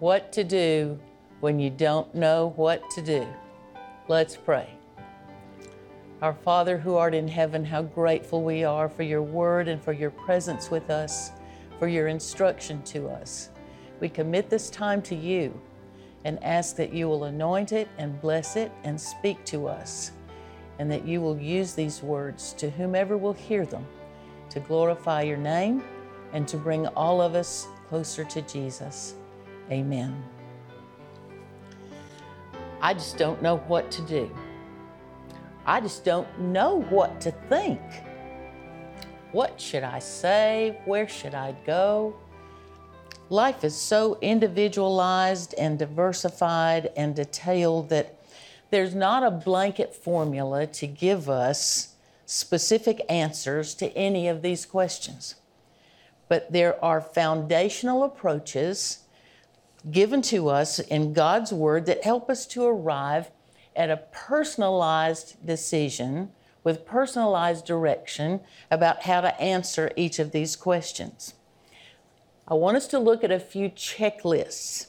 what to do when you don't know what to do. Let's pray. Our Father who art in heaven, how grateful we are for your word and for your presence with us, for your instruction to us. We commit this time to you and ask that you will anoint it and bless it and speak to us, and that you will use these words to whomever will hear them to glorify your name and to bring all of us closer to Jesus. Amen. I just don't know what to do. I just don't know what to think. What should I say? Where should I go? Life is so individualized and diversified and detailed that there's not a blanket formula to give us specific answers to any of these questions. But there are foundational approaches given to us in God's Word that help us to arrive at a personalized decision with personalized direction about how to answer each of these questions. I want us to look at a few checklists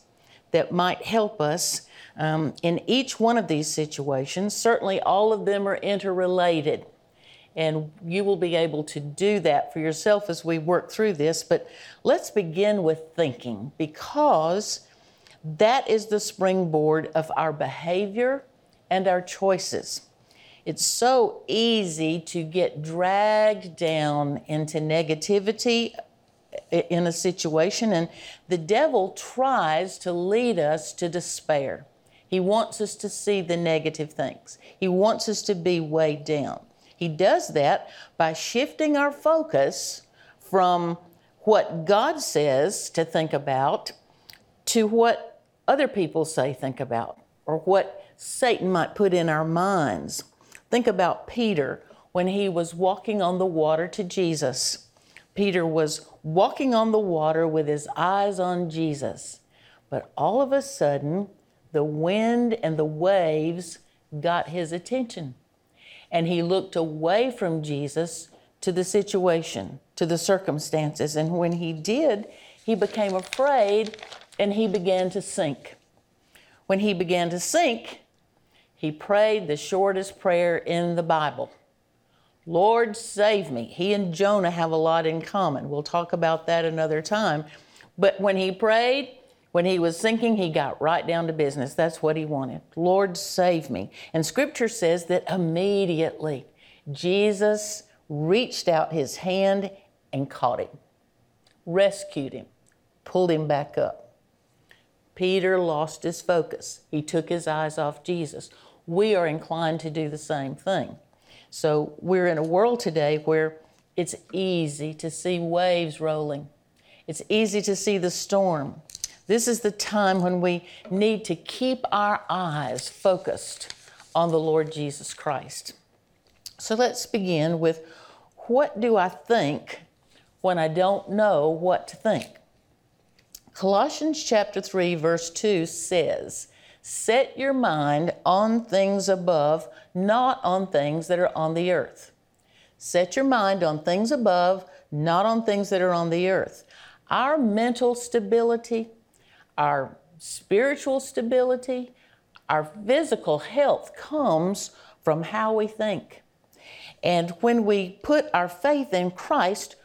that might help us in each one of these situations. Certainly all of them are interrelated, and you will be able to do that for yourself as we work through this. But let's begin with thinking, because that is the springboard of our behavior and our choices. It's so easy to get dragged down into negativity in a situation, and the devil tries to lead us to despair. He wants us to see the negative things. He wants us to be weighed down. He does that by shifting our focus from what God says to think about to what other people say think about, or what Satan might put in our minds. Think about Peter when he was walking on the water to Jesus. Peter was walking on the water with his eyes on Jesus, but all of a sudden, the wind and the waves got his attention, and he looked away from Jesus to the situation, to the circumstances. And when he did, he became afraid and he began to sink. When he began to sink, he prayed the shortest prayer in the Bible. Lord, save me. He and Jonah have a lot in common. We'll talk about that another time. But when he prayed, when he was sinking, he got right down to business. That's what he wanted. Lord, save me. And Scripture says that immediately Jesus reached out his hand and caught him, rescued him, pulled him back up. Peter lost his focus. He took his eyes off Jesus. We are inclined to do the same thing. So we're in a world today where it's easy to see waves rolling. It's easy to see the storm. This is the time when we need to keep our eyes focused on the Lord Jesus Christ. So let's begin with, what do I think when I don't know what to think? Colossians chapter 3, verse 2 says, set your mind on things above, not on things that are on the earth. Set your mind on things above, not on things that are on the earth. Our mental stability, our spiritual stability, our physical health comes from how we think. And when we put our faith in Christ,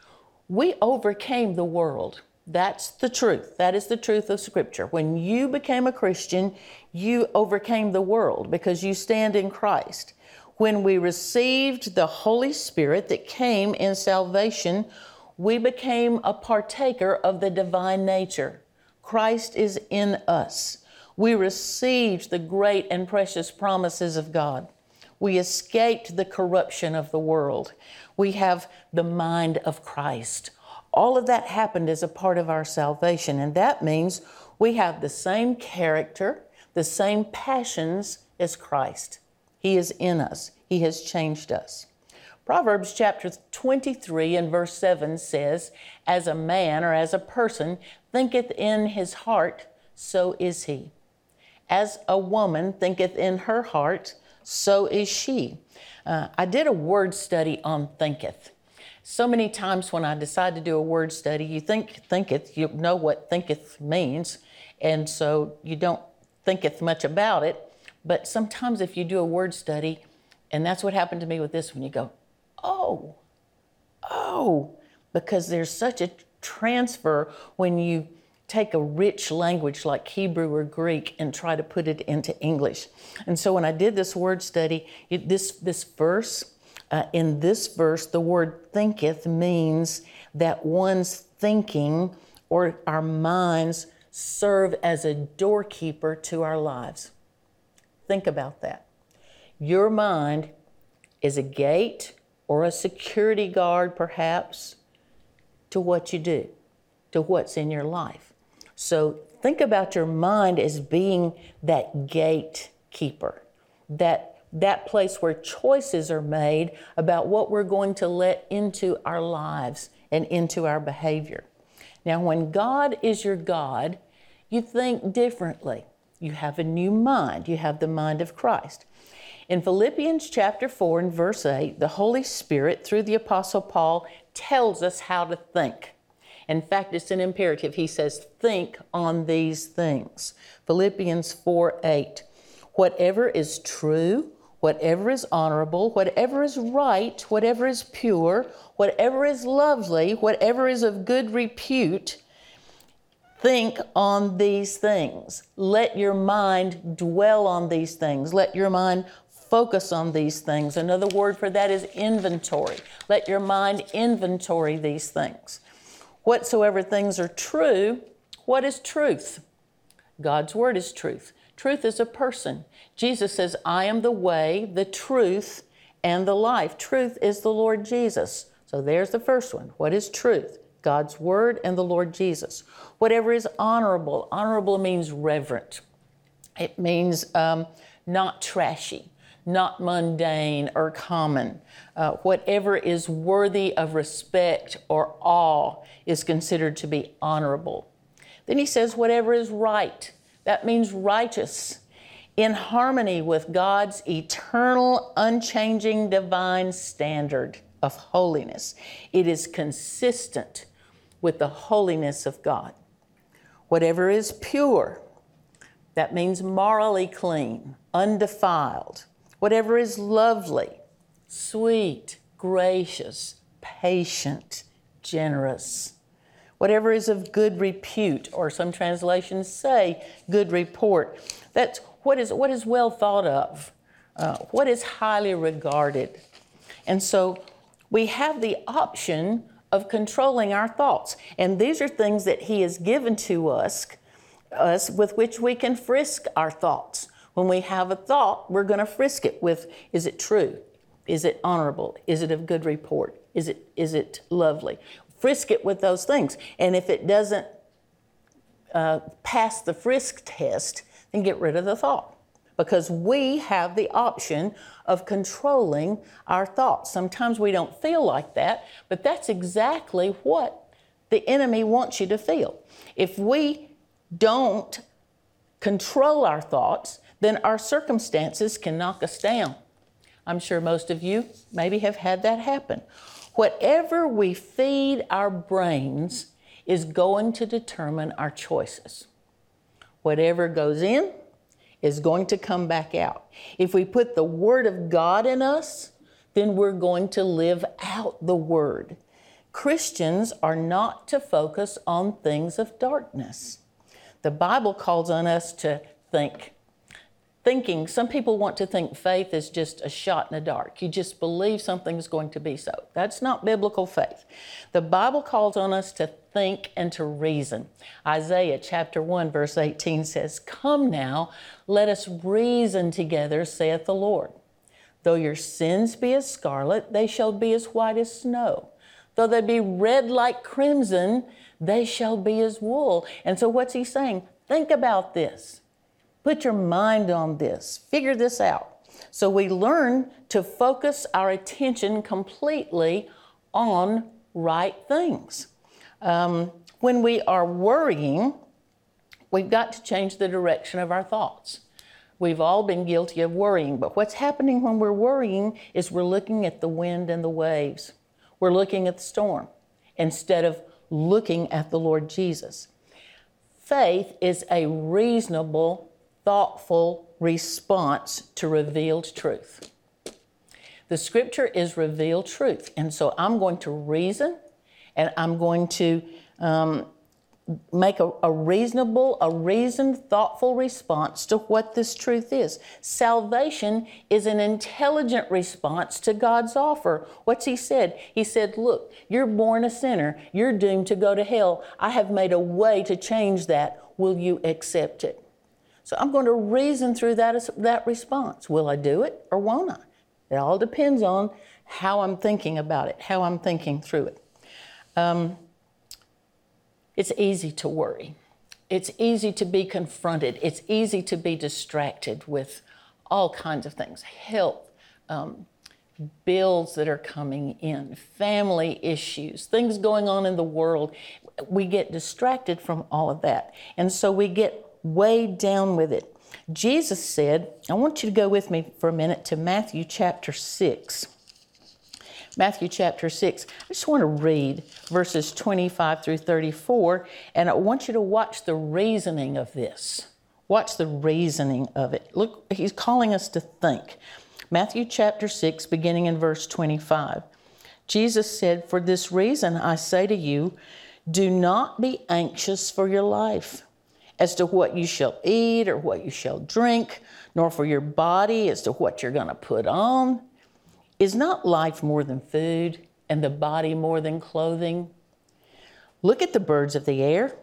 we overcame the world. That's the truth. That is the truth of Scripture. When you became a Christian, you overcame the world because you stand in Christ. When we received the Holy Spirit that came in salvation, we became a partaker of the divine nature. Christ is in us. We received the great and precious promises of God. We escaped the corruption of the world. We have the mind of Christ. All of that happened as a part of our salvation, and that means we have the same character, the same passions as Christ. He is in us. He has changed us. Proverbs chapter 23 and verse 7 says, as a man or as a person thinketh in his heart, so is he. As a woman thinketh in her heart, so is she. I did a word study on thinketh. So many times when I decide to do a word study, you thinketh, you know what thinketh means, and so you don't thinketh much about it. But sometimes if you do a word study, and that's what happened to me with this one, you go, oh, because there's such a transfer when you take a rich language like Hebrew or Greek and try to put it into English. And so when I did this word study, in this verse, the word thinketh means that one's thinking or our minds serve as a doorkeeper to our lives. Think about that. Your mind is a gate or a security guard, perhaps, to what you do, to what's in your life. So think about your mind as being that gatekeeper, that place where choices are made about what we're going to let into our lives and into our behavior. Now, when God is your God, you think differently. You have a new mind. You have the mind of Christ. In Philippians chapter 4 and verse 8, the Holy Spirit, through the Apostle Paul, tells us how to think. In fact, it's an imperative. He says, think on these things. Philippians 4:8. Whatever is true, whatever is honorable, whatever is right, whatever is pure, whatever is lovely, whatever is of good repute, think on these things. Let your mind dwell on these things. Let your mind focus on these things. Another word for that is inventory. Let your mind inventory these things. Whatsoever things are true, what is truth? God's word is truth. Truth is a person. Jesus says, I am the way, the truth, and the life. Truth is the Lord Jesus. So there's the first one. What is truth? God's word and the Lord Jesus. Whatever is honorable. Honorable means reverent. It means not trashy, not mundane or common. Whatever is worthy of respect or awe is considered to be honorable. Then he says, whatever is right. That means righteous, in harmony with God's eternal, unchanging, divine standard of holiness. It is consistent with the holiness of God. Whatever is pure, that means morally clean, undefiled. Whatever is lovely, sweet, gracious, patient, generous. Whatever is of good repute, or some translations say good report. That's what is well thought of, what is highly regarded. And so we have the option of controlling our thoughts. And these are things that he has given to us with which we can frisk our thoughts. When we have a thought, we're going to frisk it with, is it true? Is it honorable? Is it of good report? Is it lovely? Frisk it with those things. And if it doesn't pass the frisk test, then get rid of the thought. Because we have the option of controlling our thoughts. Sometimes we don't feel like that, but that's exactly what the enemy wants you to feel. If we don't control our thoughts, then our circumstances can knock us down. I'm sure most of you maybe have had that happen. Whatever we feed our brains is going to determine our choices. Whatever goes in is going to come back out. If we put the Word of God in us, then we're going to live out the Word. Christians are not to focus on things of darkness. The Bible calls on us to think. Thinking, some people want to think faith is just a shot in the dark. You just believe something's going to be so. That's not biblical faith. The Bible calls on us to think and to reason. Isaiah chapter 1 verse 18 says, come now, let us reason together, saith the Lord. Though your sins be as scarlet, they shall be as white as snow. Though they be red like crimson, they shall be as wool. And so what's he saying? Think about this. Put your mind on this. Figure this out. So we learn to focus our attention completely on right things. When we are worrying, we've got to change the direction of our thoughts. We've all been guilty of worrying, but what's happening when we're worrying is we're looking at the wind and the waves. We're looking at the storm instead of looking at the Lord Jesus. Faith is a reasonable, thoughtful response to revealed truth. The scripture is revealed truth. And so I'm going to reason and I'm going to make a reasoned, thoughtful response to what this truth is. Salvation is an intelligent response to God's offer. What's he said? He said, look, you're born a sinner. You're doomed to go to hell. I have made a way to change that. Will you accept it? So I'm going to reason through that response. Will I do it or won't I? It all depends on how I'm thinking about it, how I'm thinking through it. It's easy to worry. It's easy to be confronted. It's easy to be distracted with all kinds of things, health, bills that are coming in, family issues, things going on in the world. We get distracted from all of that. And so we get weighed down with it. Jesus said, I want you to go with me for a minute to Matthew chapter 6. Matthew chapter 6. I just want to read verses 25 through 34, and I want you to watch the reasoning of this. Watch the reasoning of it. Look, he's calling us to think. Matthew chapter 6, beginning in verse 25. Jesus said, for this reason I say to you, do not be anxious for your life, as to what you shall eat or what you shall drink, nor for your body as to what you're going to put on. Is not life more than food, and the body more than clothing? Look at the birds of the air,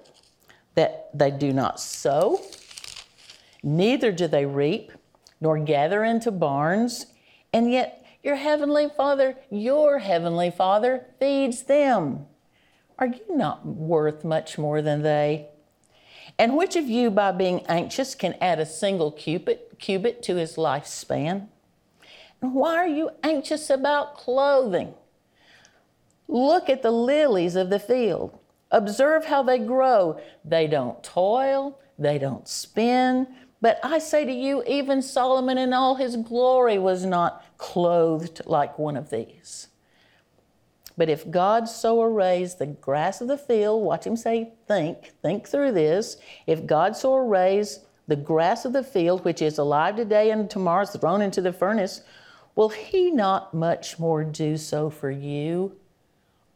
that they do not sow, neither do they reap, nor gather into barns, and yet your heavenly Father feeds them. Are you not worth much more than they? And which of you, by being anxious, can add a single cubit to his lifespan? And why are you anxious about clothing? Look at the lilies of the field. Observe how they grow. They don't toil, they don't spin. But I say to you, even Solomon in all his glory was not clothed like one of these. But if God so arrays the grass of the field, watch him say, think through this. If God so arrays the grass of the field, which is alive today and tomorrow is thrown into the furnace, will he not much more do so for you,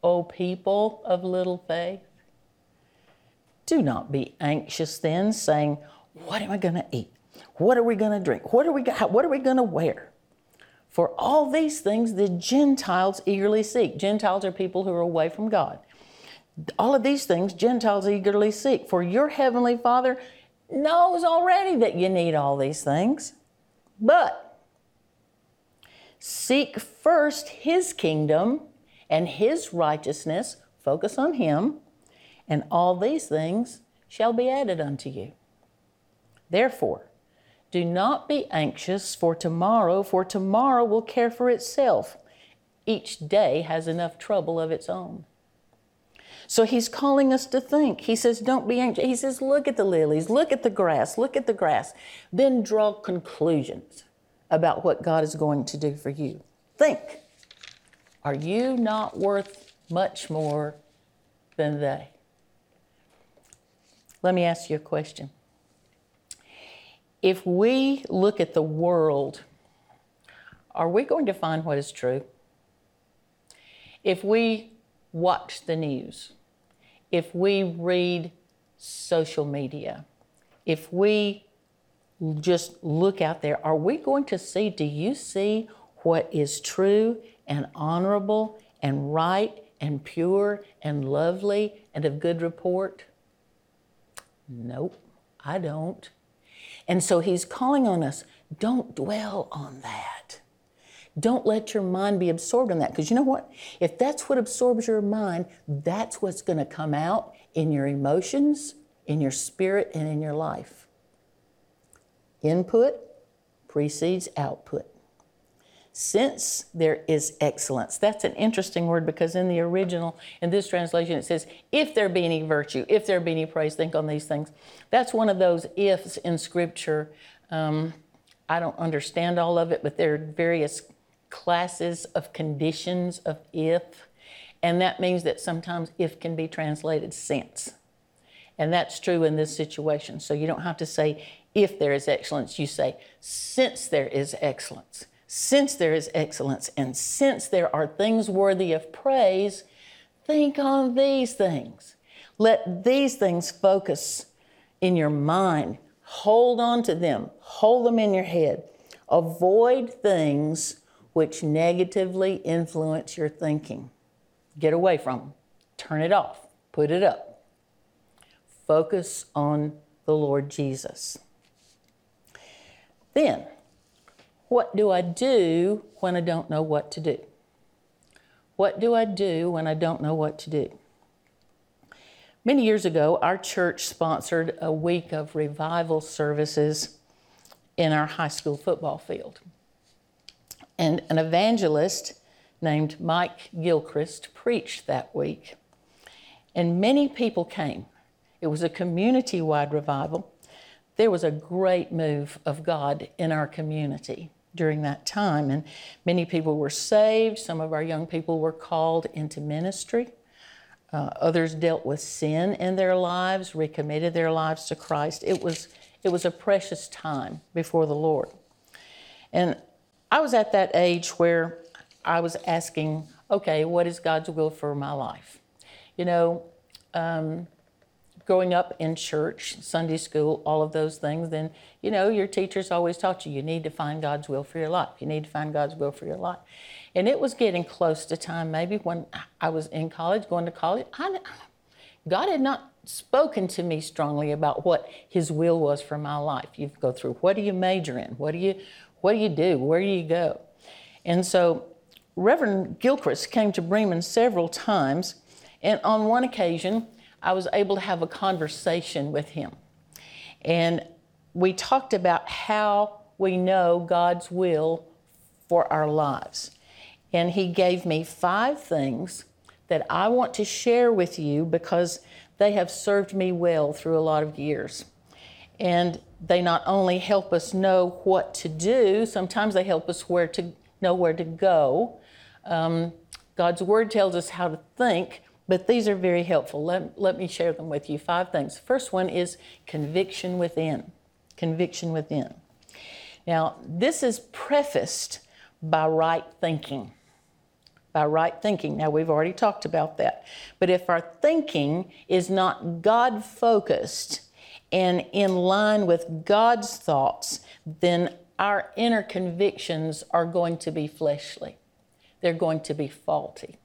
O people of little faith? Do not be anxious then, saying, what am I going to eat? What are we going to drink? What are we going to wear? For all these things the Gentiles eagerly seek. Gentiles are people who are away from God. All of these things Gentiles eagerly seek. For your heavenly Father knows already that you need all these things. But seek first His kingdom and His righteousness. Focus on Him. And all these things shall be added unto you. Therefore, do not be anxious for tomorrow will care for itself. Each day has enough trouble of its own. So he's calling us to think. He says, don't be anxious. He says, look at the lilies, look at the grass. Then draw conclusions about what God is going to do for you. Think, are you not worth much more than they? Let me ask you a question. If we look at the world, are we going to find what is true? If we watch the news, if we read social media, if we just look out there, are we going to see, do you see what is true and honorable and right and pure and lovely and of good report? Nope, I don't. And so he's calling on us, don't dwell on that. Don't let your mind be absorbed on that. Because you know what? If that's what absorbs your mind, that's what's going to come out in your emotions, in your spirit, and in your life. Input precedes output. Since there is excellence. That's an interesting word because in the original, in this translation, it says, if there be any virtue, if there be any praise, think on these things. That's one of those ifs in Scripture. I don't understand all of it, but there are various classes of conditions of if. And that means that sometimes if can be translated since. And that's true in this situation. So you don't have to say if there is excellence, you say since there is excellence. Since there is excellence and since there are things worthy of praise, think on these things. Let these things focus in your mind. Hold on to them. Hold them in your head. Avoid things which negatively influence your thinking. Get away from them. Turn it off. Put it up. Focus on the Lord Jesus. Then, what do I do when I don't know what to do? What do I do when I don't know what to do? Many years ago, our church sponsored a week of revival services in our high school football field. And an evangelist named Mike Gilchrist preached that week. And many people came. It was a community-wide revival. There was a great move of God in our community during that time. And many people were saved. Some of our young people were called into ministry. Others dealt with sin in their lives, recommitted their lives to Christ. It was a precious time before the Lord. And I was at that age where I was asking, okay, what is God's will for my life? You know, growing up in church, Sunday school, all of those things, then, you know, your teachers always taught you, you need to find God's will for your life. You need to find God's will for your life. And it was getting close to time, maybe when I was in college, going to college. God had not spoken to me strongly about what His will was for my life. You go through, what do you major in? What do you do? Where do you go? And so Reverend Gilchrist came to Bremen several times, and on one occasion, I was able to have a conversation with him. And we talked about how we know God's will for our lives. And he gave me 5 things that I want to share with you because they have served me well through a lot of years. And they not only help us know what to do, sometimes they help us know where to go. God's Word tells us how to think, but these are very helpful. Let me share them with you. 5 things. First one is conviction within. Conviction within. Now, this is prefaced by right thinking. By right thinking. Now, we've already talked about that. But if our thinking is not God-focused and in line with God's thoughts, then our inner convictions are going to be fleshly. They're going to be faulty.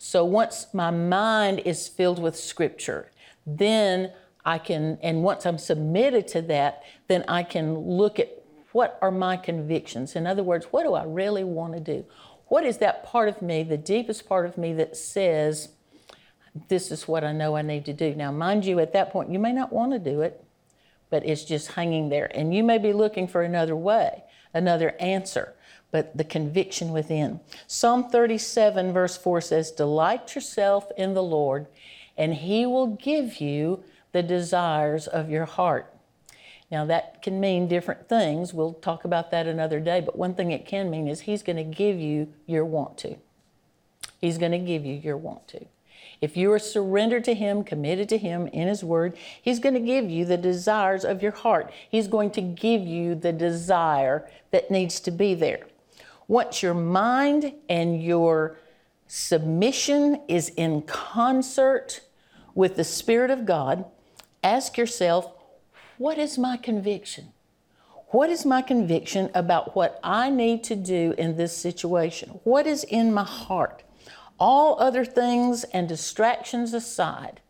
So once my mind is filled with Scripture, then I can, and once I'm submitted to that, then I can look at what are my convictions. In other words, what do I really want to do? What is that part of me, the deepest part of me that says, this is what I know I need to do. Now, mind you, at that point, you may not want to do it, but it's just hanging there. And you may be looking for another way, another answer, but the conviction within. Psalm 37, verse 4 says, delight yourself in the Lord, and He will give you the desires of your heart. Now, that can mean different things. We'll talk about that another day, but one thing it can mean is He's going to give you your want to. He's going to give you your want to. If you are surrendered to Him, committed to Him in His Word, He's going to give you the desires of your heart. He's going to give you the desire that needs to be there. Once your mind and your submission is in concert with the Spirit of God, ask yourself, what is my conviction? What is my conviction about what I need to do in this situation? What is in my heart? All other things and distractions aside,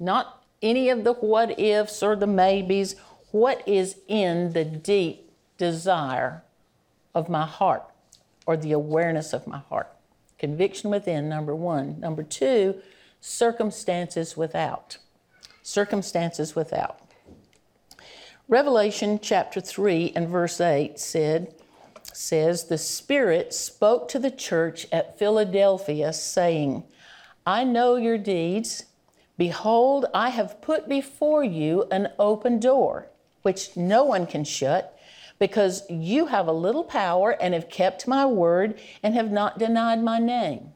not any of the what ifs or the maybes, what is in the deep desire of my heart or the awareness of my heart? Conviction within, number one. Number two, circumstances without. Circumstances without. Revelation chapter 3 and verse 8 says, the Spirit spoke to the church at Philadelphia, saying, I know your deeds. Behold, I have put before you an open door, which no one can shut, because you have a little power and have kept my word and have not denied my name.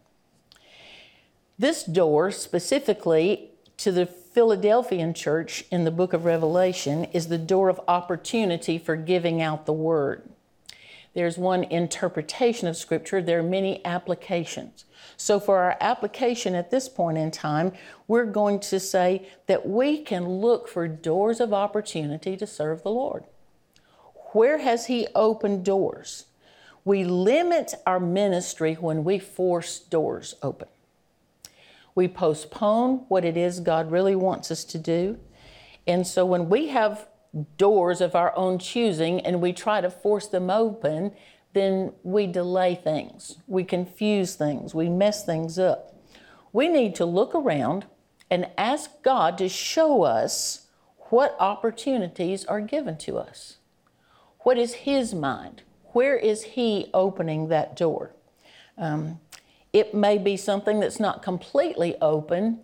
This door, specifically to the Philadelphian church in the book of Revelation, is the door of opportunity for giving out the word. There's one interpretation of Scripture. There are many applications. So for our application at this point in time, we're going to say that we can look for doors of opportunity to serve the Lord. Where has He opened doors? We limit our ministry when we force doors open. We postpone what it is God really wants us to do. And so when we have doors of our own choosing and we try to force them open, then we delay things, we confuse things, we mess things up. We need to look around and ask God to show us what opportunities are given to us. What is His mind? Where is He opening that door? It may be something that's not completely open,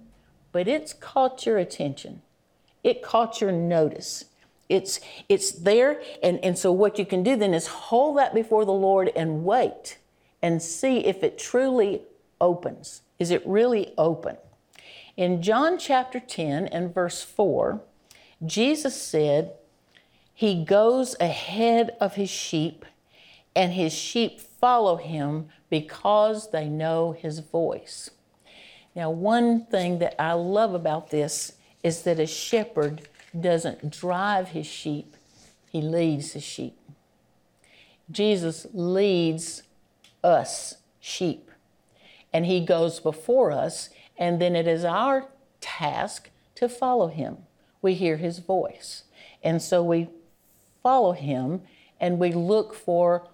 but it's caught your attention. It caught your notice. It's there, and so what you can do then is hold that before the Lord and wait and see if it truly opens. Is it really open? In John chapter 10 and verse 4, Jesus said He goes ahead of His sheep, and His sheep follow Him because they know His voice. Now, one thing that I love about this is that a shepherd doesn't drive his sheep, he leads his sheep. Jesus leads us sheep, and He goes before us, and then it is our task to follow Him. We hear His voice, and so we follow Him, and we look for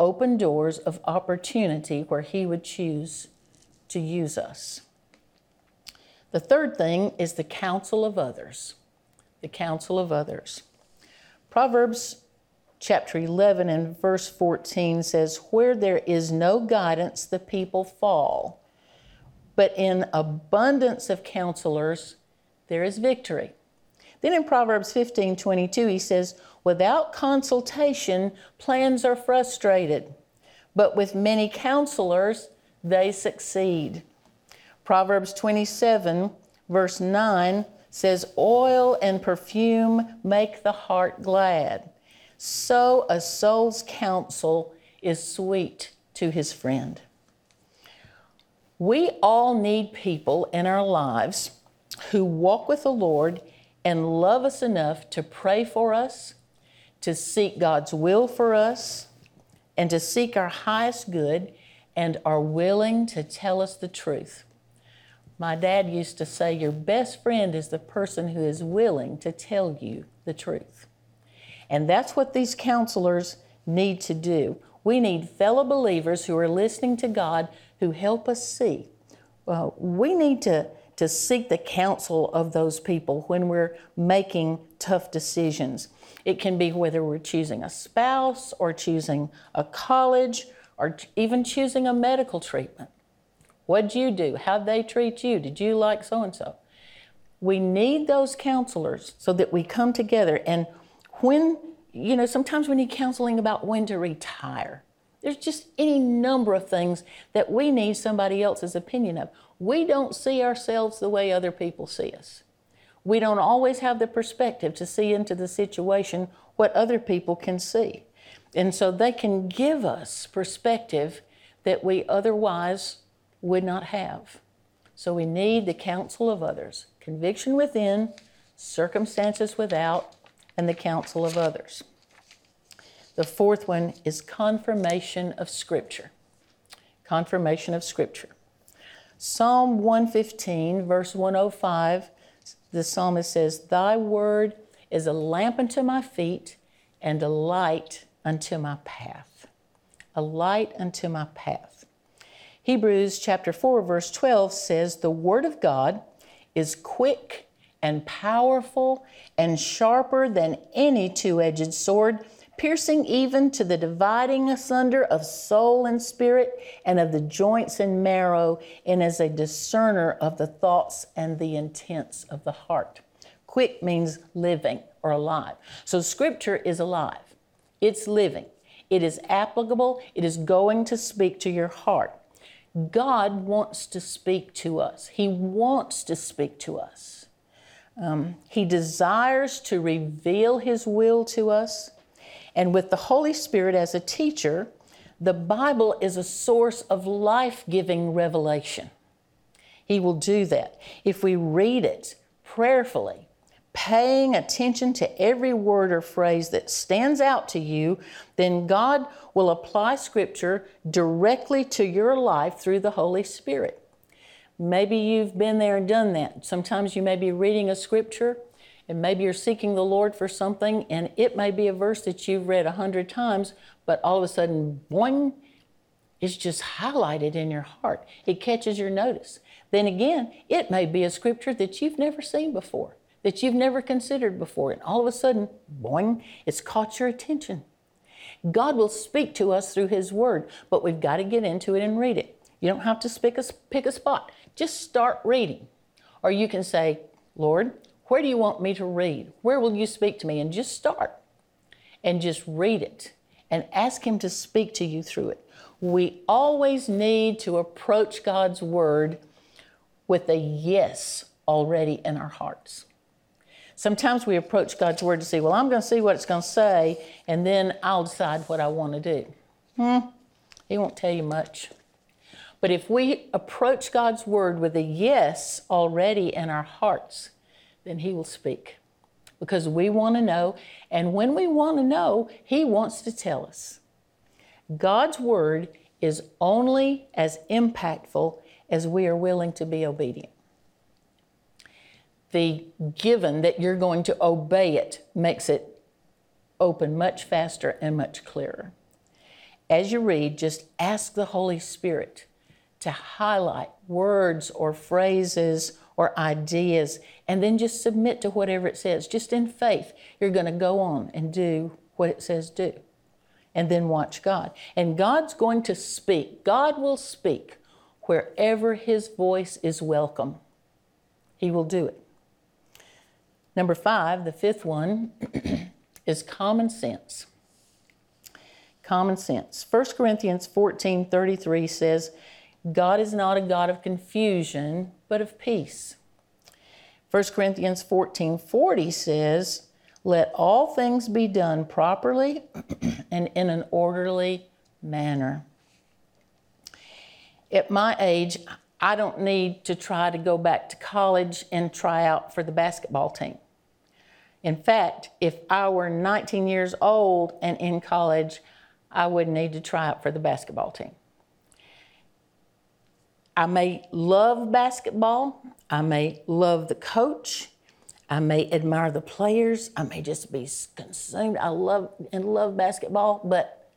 open doors of opportunity where He would choose to use us. The third thing is the counsel of others. The counsel of others. Proverbs chapter 11 and verse 14 says, "Where there is no guidance, the people fall, but in abundance of counselors, there is victory." Then in Proverbs 15:22, he says, "Without consultation, plans are frustrated, but with many counselors, they succeed." Proverbs 27 verse 9 says, "Oil and perfume make the heart glad. So a soul's counsel is sweet to his friend." We all need people in our lives who walk with the Lord and love us enough to pray for us, to seek God's will for us, and to seek our highest good, and are willing to tell us the truth. My dad used to say, your best friend is the person who is willing to tell you the truth. And that's what these counselors need to do. We need fellow believers who are listening to God, who help us see. Well, we need to seek the counsel of those people when we're making tough decisions. It can be whether we're choosing a spouse or choosing a college or even choosing a medical treatment. What'd you do? How'd they treat you? Did you like so-and-so? We need those counselors so that we come together. And when, sometimes we need counseling about when to retire. There's just any number of things that we need somebody else's opinion of. We don't see ourselves the way other people see us. We don't always have the perspective to see into the situation what other people can see. And so they can give us perspective that we otherwise would not have. So we need the counsel of others. Conviction within, circumstances without, and the counsel of others. The fourth one is confirmation of Scripture. Confirmation of Scripture. Psalm 115, verse 105, the psalmist says, "Thy word is a lamp unto my feet and a light unto my path." A light unto my path. Hebrews chapter 4, verse 12 says, "The word of God is quick and powerful and sharper than any two-edged sword, piercing even to the dividing asunder of soul and spirit and of the joints and marrow, and is a discerner of the thoughts and the intents of the heart." Quick means living or alive. So Scripture is alive. It's living. It is applicable. It is going to speak to your heart. God wants to speak to us. He wants to speak to us. He desires to reveal His will to us. And with the Holy Spirit as a teacher, the Bible is a source of life-giving revelation. He will do that if we read it prayerfully, paying attention to every word or phrase that stands out to you, then God will apply Scripture directly to your life through the Holy Spirit. Maybe you've been there and done that. Sometimes you may be reading a Scripture, and maybe you're seeking the Lord for something, and it may be a verse that you've read 100 times, but all of a sudden, boing, it's just highlighted in your heart. It catches your notice. Then again, it may be a Scripture that you've never seen before, that you've never considered before, and all of a sudden, boing, it's caught your attention. God will speak to us through His Word, but we've got to get into it and read it. You don't have to pick a spot. Just start reading. Or you can say, Lord, where do you want me to read? Where will you speak to me? And just start and just read it and ask Him to speak to you through it. We always need to approach God's Word with a yes already in our hearts. Sometimes we approach God's Word to say, well, I'm going to see what it's going to say, and then I'll decide what I want to do. He won't tell you much. But if we approach God's Word with a yes already in our hearts, then He will speak, because we want to know. And when we want to know, He wants to tell us. God's Word is only as impactful as we are willing to be obedient. The given that you're going to obey it makes it open much faster and much clearer. As you read, just ask the Holy Spirit to highlight words or phrases or ideas, and then just submit to whatever it says. Just in faith, you're going to go on and do what it says do, and then watch God. And God's going to speak. God will speak wherever His voice is welcome. He will do it. Number 5, the fifth one, is common sense. Common sense. 1 Corinthians 14:33 says, God is not a God of confusion, but of peace. 1 Corinthians 14:40 says, let all things be done properly and in an orderly manner. At my age, I don't need to try to go back to college and try out for the basketball team. In fact, if I were 19 years old and in college, I would need to try out for the basketball team. I may love basketball, I may love the coach, I may admire the players, I may just be consumed. I love basketball, but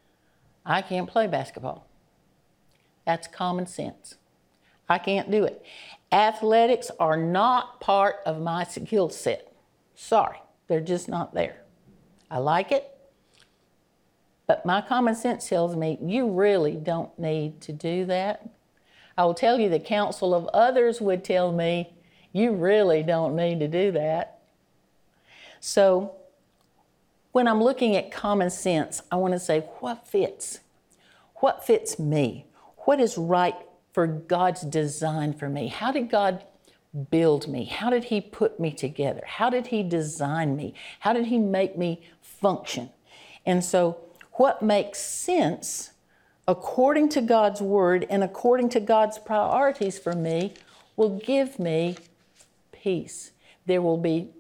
I can't play basketball. That's common sense. I can't do it. Athletics are not part of my skill set. Sorry, they're just not there. I like it, but my common sense tells me you really don't need to do that. I will tell you the counsel of others would tell me, you really don't need to do that. So when I'm looking at common sense, I want to say, what fits? What fits me? What is right for God's design for me? How did God build me? How did He put me together? How did He design me? How did He make me function? And so what makes sense according to God's Word and according to God's priorities for me will give me peace. There will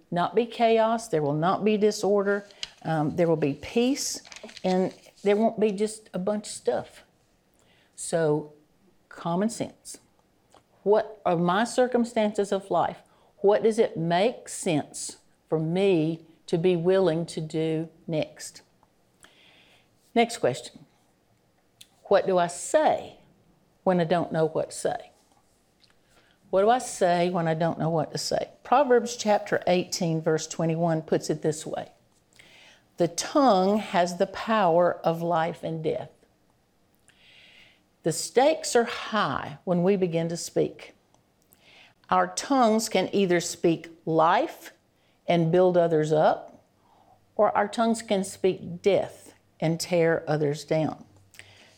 not be chaos, there will not be disorder, there will be peace, and there won't be just a bunch of stuff. So common sense. What are my circumstances of life? What does it make sense for me to be willing to do next? Next question. What do I say when I don't know what to say? What do I say when I don't know what to say? Proverbs chapter 18, verse 21 puts it this way. The tongue has the power of life and death. The stakes are high when we begin to speak. Our tongues can either speak life and build others up, or our tongues can speak death and tear others down.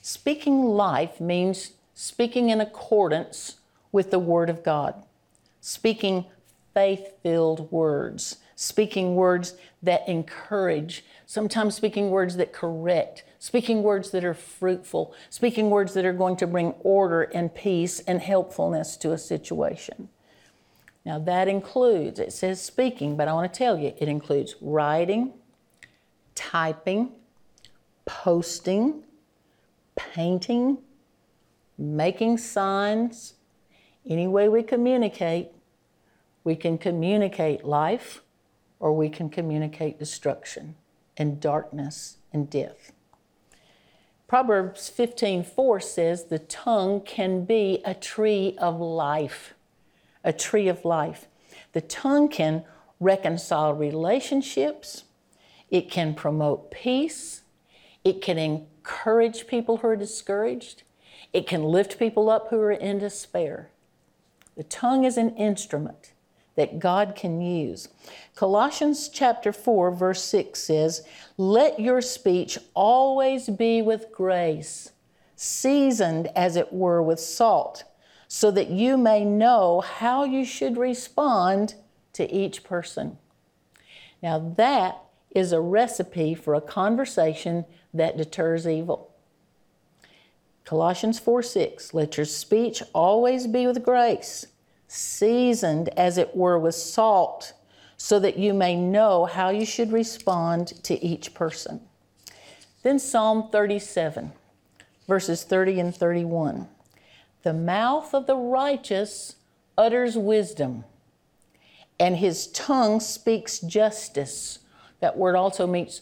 Speaking life means speaking in accordance with the Word of God, speaking faith-filled words, speaking words that encourage, sometimes speaking words that correct, speaking words that are fruitful, speaking words that are going to bring order and peace and helpfulness to a situation. Now that includes, it says speaking, but I want to tell you, it includes writing, typing, posting, painting, making signs. Any way we can communicate life, or we can communicate destruction and darkness and death. Proverbs 15:4 says the tongue can be a tree of life. A tree of life. The tongue can reconcile relationships. It can promote peace. It can encourage people who are discouraged. It can lift people up who are in despair. The tongue is an instrument that God can use. Colossians chapter 4, verse 6 says, "Let your speech always be with grace, seasoned as it were with salt, so that you may know how you should respond to each person." Now that is a recipe for a conversation that deters evil. Colossians 4:6, "Let your speech always be with grace, seasoned as it were with salt, so that you may know how you should respond to each person." Then Psalm 37, verses 30 and 31. "The mouth of the righteous utters wisdom, and his tongue speaks justice." That word also means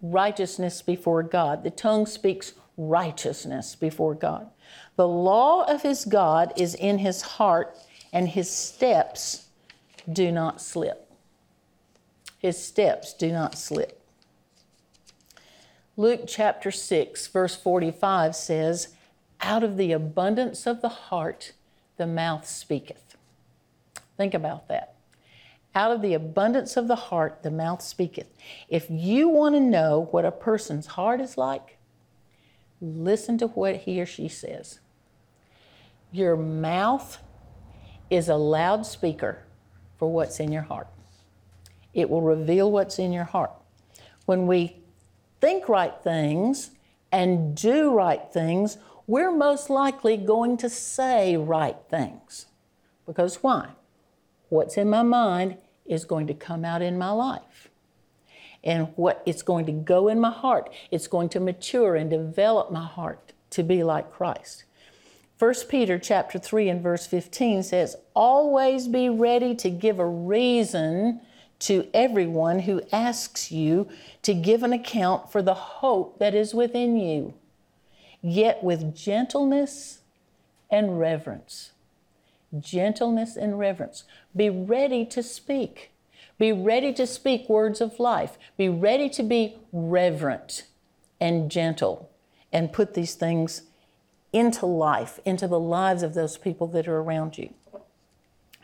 righteousness before God. The tongue speaks righteousness before God. "The law of his God is in his heart, and his steps do not slip." His steps do not slip. Luke chapter 6, verse 45 says, "Out of the abundance of the heart, the mouth speaketh." Think about that. Out of the abundance of the heart, the mouth speaketh. If you want to know what a person's heart is like, listen to what he or she says. Your mouth is a loudspeaker for what's in your heart. It will reveal what's in your heart. When we think right things and do right things, we're most likely going to say right things. Because why? What's in my mind is going to come out in my life. And what it's going to go in my heart, it's going to mature and develop my heart to be like Christ. 1 Peter chapter 3 and verse 15 says, "Always be ready to give a reason to everyone who asks you to give an account for the hope that is within you, yet with gentleness and reverence." Gentleness and reverence. Be ready to speak. Be ready to speak words of life. Be ready to be reverent and gentle and put these things into life, into the lives of those people that are around you.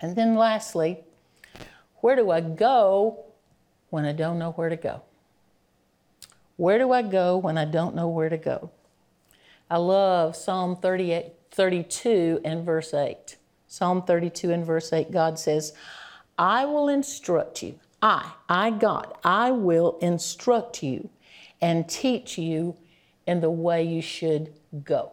And then lastly, where do I go when I don't know where to go? Where do I go when I don't know where to go? I love Psalm 32 and verse 8. Psalm 32 and verse 8, God says, "I will instruct you. I will instruct you and teach you in the way you should go."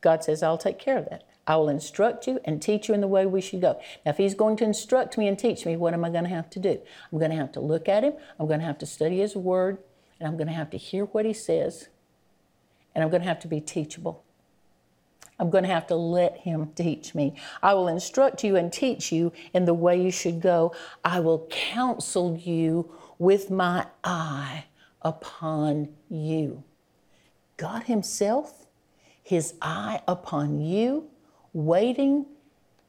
God says, "I'll take care of that. I will instruct you and teach you in the way we should go." Now, if he's going to instruct me and teach me, what am I going to have to do? I'm going to have to look at him. I'm going to have to study his word, and I'm going to have to hear what he says. And I'm going to have to be teachable. I'm going to have to let him teach me. "I will instruct you and teach you in the way you should go. I will counsel you with my eye upon you." God himself, his eye upon you, waiting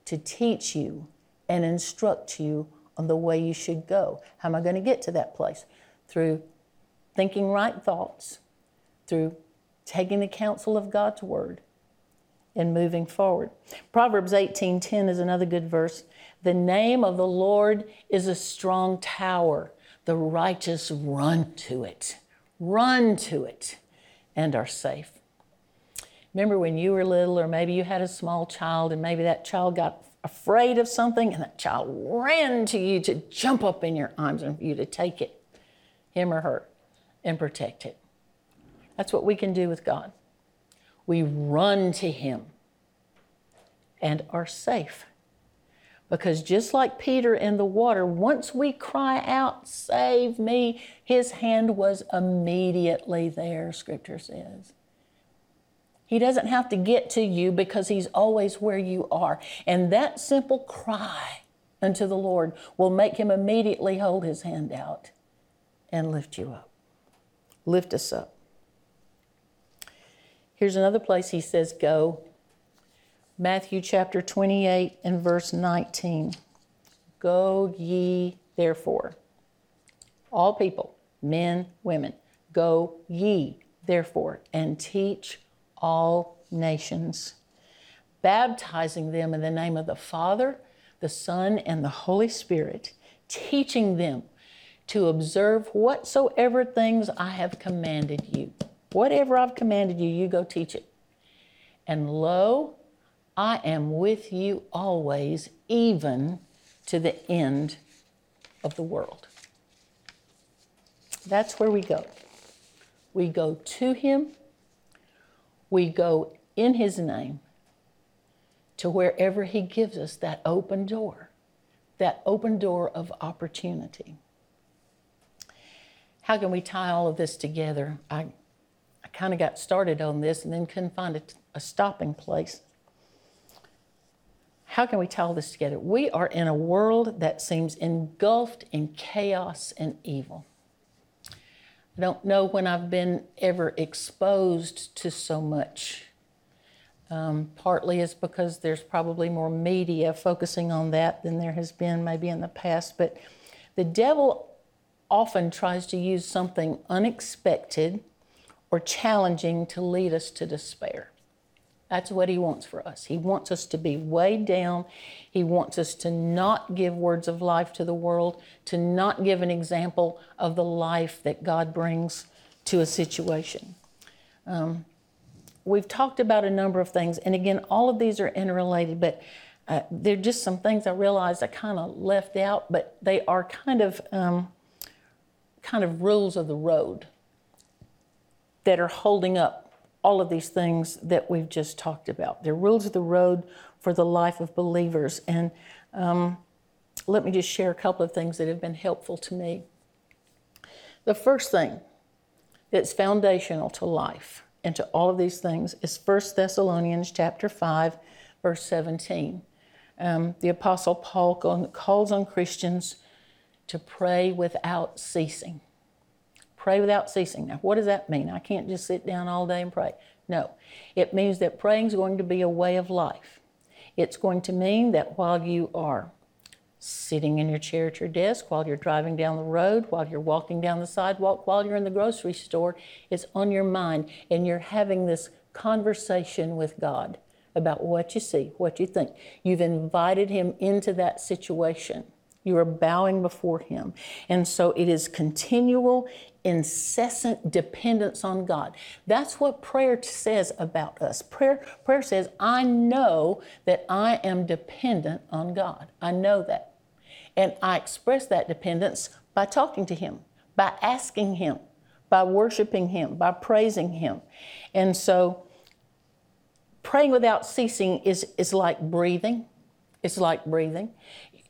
to teach you and instruct you on the way you should go. How am I going to get to that place? Through thinking right thoughts, through taking the counsel of God's word and moving forward. Proverbs 18:10 is another good verse. "The name of the Lord is a strong tower. The righteous run to it and are safe." remember when you were little, or maybe you had a small child, and maybe that child got afraid of something, and that child ran to you to jump up in your arms and for you to take it, him or her, and protect it. That's what we can do with God. We run to him and are safe. Because just like Peter in the water, once we cry out, save me, his hand was immediately there, Scripture says. He doesn't have to get to you because he's always where you are. And that simple cry unto the Lord will make him immediately hold his hand out and lift you up, lift us up. Here's another place he says go. Matthew chapter 28 and verse 19. Go ye therefore. All people, men, women, go ye therefore and teach all nations, baptizing them in the name of the Father, the Son, and the Holy Spirit, teaching them to observe whatsoever things I have commanded you. Whatever I've commanded you, you go teach it. And lo, I am with you always, even to the end of the world. That's where we go. We go to him. We go in his name to wherever he gives us that open door of opportunity. How can we tie all of this together? I kind of got started on this and then couldn't find a stopping place. How can we tie all this together? We are in a world that seems engulfed in chaos and evil. I don't know when I've been ever exposed to so much. Partly it's because there's probably more media focusing on that than there has been maybe in the past. But the devil often tries to use something unexpected or challenging to lead us to despair. That's what he wants for us. He wants us to be weighed down. He wants us to not give words of life to the world, to not give an example of the life that God brings to a situation. We've talked about a number of things, and again, all of these are interrelated, but they're just some things I realized I kind of left out, but they are kind of rules of the road that are holding up all of these things that we've just talked about. They're rules of the road for the life of believers. And let me just share a couple of things that have been helpful to me. The first thing that's foundational to life and to all of these things is 1 Thessalonians chapter 5, verse 17. The Apostle Paul calls on Christians to pray without ceasing. Pray without ceasing. Now, what does that mean? I can't just sit down all day and pray. No, it means that praying is going to be a way of life. It's going to mean that while you are sitting in your chair at your desk, while you're driving down the road, while you're walking down the sidewalk, while you're in the grocery store, it's on your mind, and you're having this conversation with God about what you see, what you think. You've invited him into that situation. You are bowing before him. And so it is continual, incessant dependence on God. That's what prayer says about us. Prayer says, I know that I am dependent on God. I know that. And I express that dependence by talking to him, by asking him, by worshiping him, by praising him. And so praying without ceasing is like breathing. It's like breathing.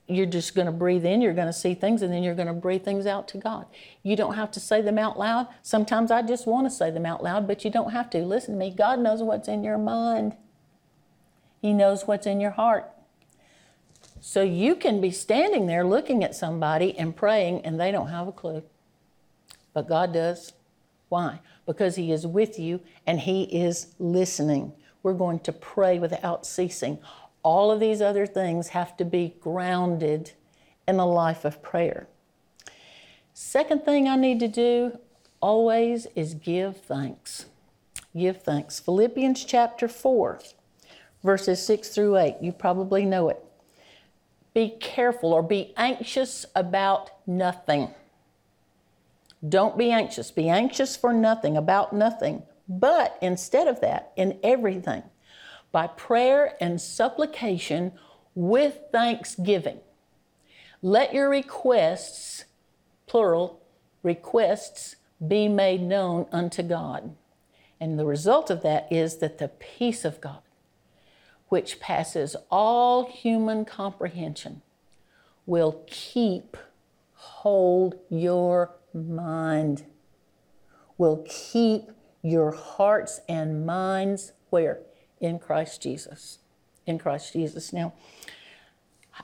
You're just going to breathe in, you're going to see things, and then you're going to breathe things out to God. You don't have to say them out loud. Sometimes I just want to say them out loud, but you don't have to. Listen to me. God knows what's in your mind. He knows what's in your heart. So you can be standing there looking at somebody and praying, and they don't have a clue. But God does. Why? Because he is with you, and he is listening. We're going to pray without ceasing. All of these other things have to be grounded in a life of prayer. Second thing I need to do always is give thanks. Give thanks. Philippians chapter 4, verses 6 through 8. You probably know it. Be careful, or be anxious about nothing. Don't be anxious. Be anxious for nothing, about nothing. But instead of that, in everything, by prayer and supplication with thanksgiving, let your requests, plural, requests be made known unto God. And the result of that is that the peace of God, which passes all human comprehension, will hold your mind, will keep your hearts and minds where? In Christ Jesus. In Christ Jesus. Now,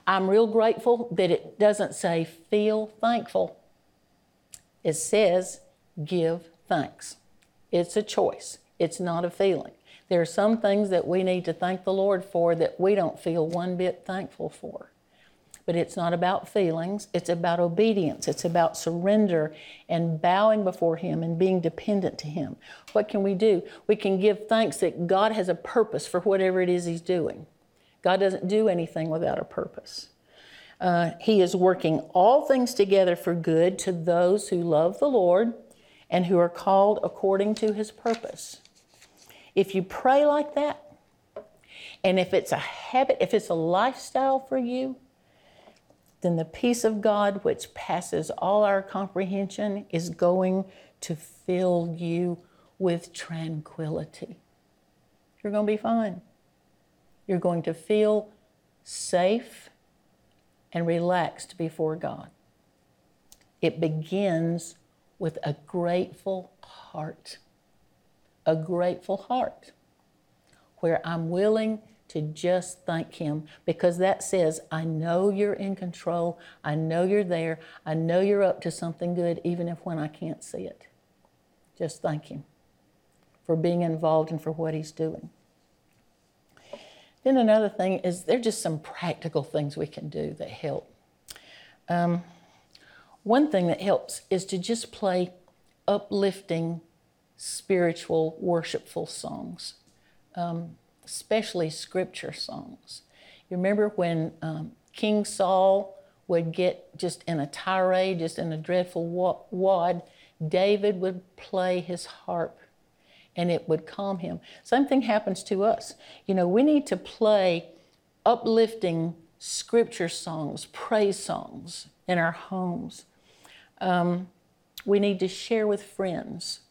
I'm real grateful that it doesn't say feel thankful. It says give thanks. It's a choice. It's not a feeling. There are some things that we need to thank the Lord for that we don't feel one bit thankful for. But it's not about feelings. It's about obedience. It's about surrender and bowing before Him and being dependent to Him. What can we do? We can give thanks that God has a purpose for whatever it is He's doing. God doesn't do anything without a purpose. He is working all things together for good to those who love the Lord and who are called according to His purpose. If you pray like that, and if it's a habit, if it's a lifestyle for you, then the peace of God, which passes all our comprehension, is going to fill you with tranquility. You're going to be fine. You're going to feel safe and relaxed before God. It begins with a grateful heart. A grateful heart where I'm willing to just thank Him, because that says, I know you're in control. I know you're there. I know you're up to something good, even if when I can't see it. Just thank Him for being involved and for what He's doing. Then another thing is there are just some practical things we can do that help. One thing that helps is to just play uplifting, spiritual, worshipful songs. Especially scripture songs. You remember when King Saul would get just in a tirade, just in a dreadful wad, David would play his harp and it would calm him. Same thing happens to us. You know, we need to play uplifting scripture songs, praise songs in our homes. We need to share with friends.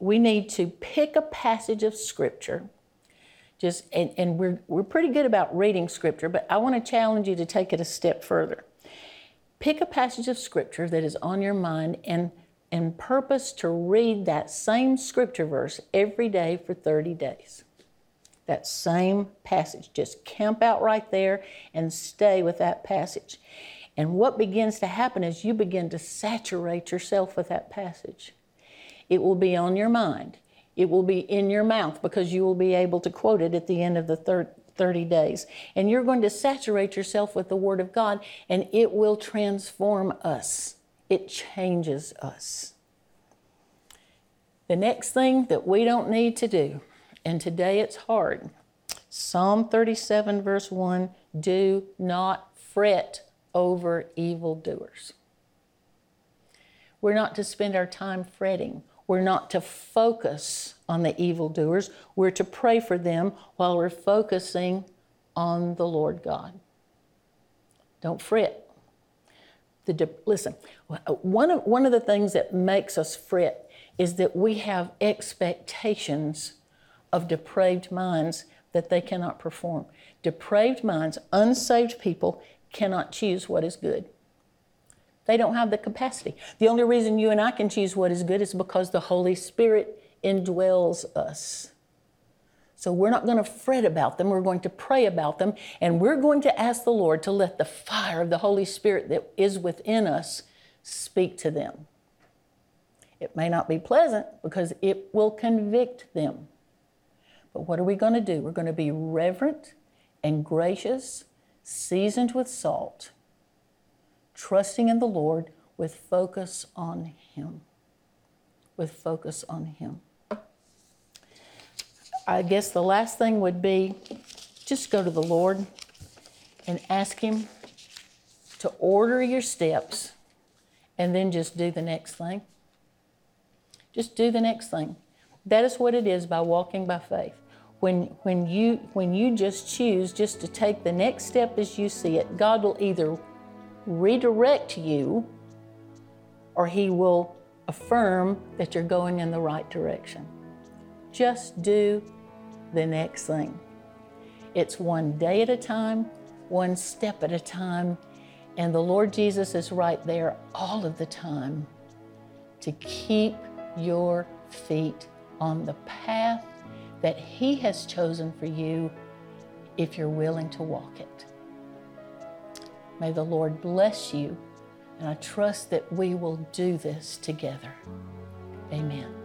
We need to pick a passage of Scripture, just and we're pretty good about reading Scripture, but I want to challenge you to take it a step further. Pick a passage of Scripture that is on your mind and purpose to read that same Scripture verse every day for 30 days. That same passage. Just camp out right there and stay with that passage. And what begins to happen is you begin to saturate yourself with that passage. It will be on your mind. It will be in your mouth because you will be able to quote it at the end of the 30 days. And you're going to saturate yourself with the Word of God, and it will transform us. It changes us. The next thing that we don't need to do, and today it's hard, Psalm 37, verse 1, do not fret over evildoers. We're not to spend our time fretting. We're not to focus on the evildoers. We're to pray for them while we're focusing on the Lord God. Don't fret. Listen, one of the things that makes us fret is that we have expectations of depraved minds that they cannot perform. Depraved minds, unsaved people, cannot choose what is good. They don't have the capacity. The only reason you and I can choose what is good is because the Holy Spirit indwells us. So we're not going to fret about them. We're going to pray about them. And we're going to ask the Lord to let the fire of the Holy Spirit that is within us speak to them. It may not be pleasant because it will convict them. But what are we going to do? We're going to be reverent and gracious, seasoned with salt, trusting in the Lord with focus on Him. With focus on Him. I guess the last thing would be just go to the Lord and ask Him to order your steps and then just do the next thing. Just do the next thing. That is what it is by walking by faith. When you just choose just to take the next step as you see it, God will either redirect you or He will affirm that you're going in the right direction. Just do the next thing. It's one day at a time, one step at a time, and the Lord Jesus is right there all of the time to keep your feet on the path that He has chosen for you if you're willing to walk it. May the Lord bless you, and I trust that we will do this together. Amen.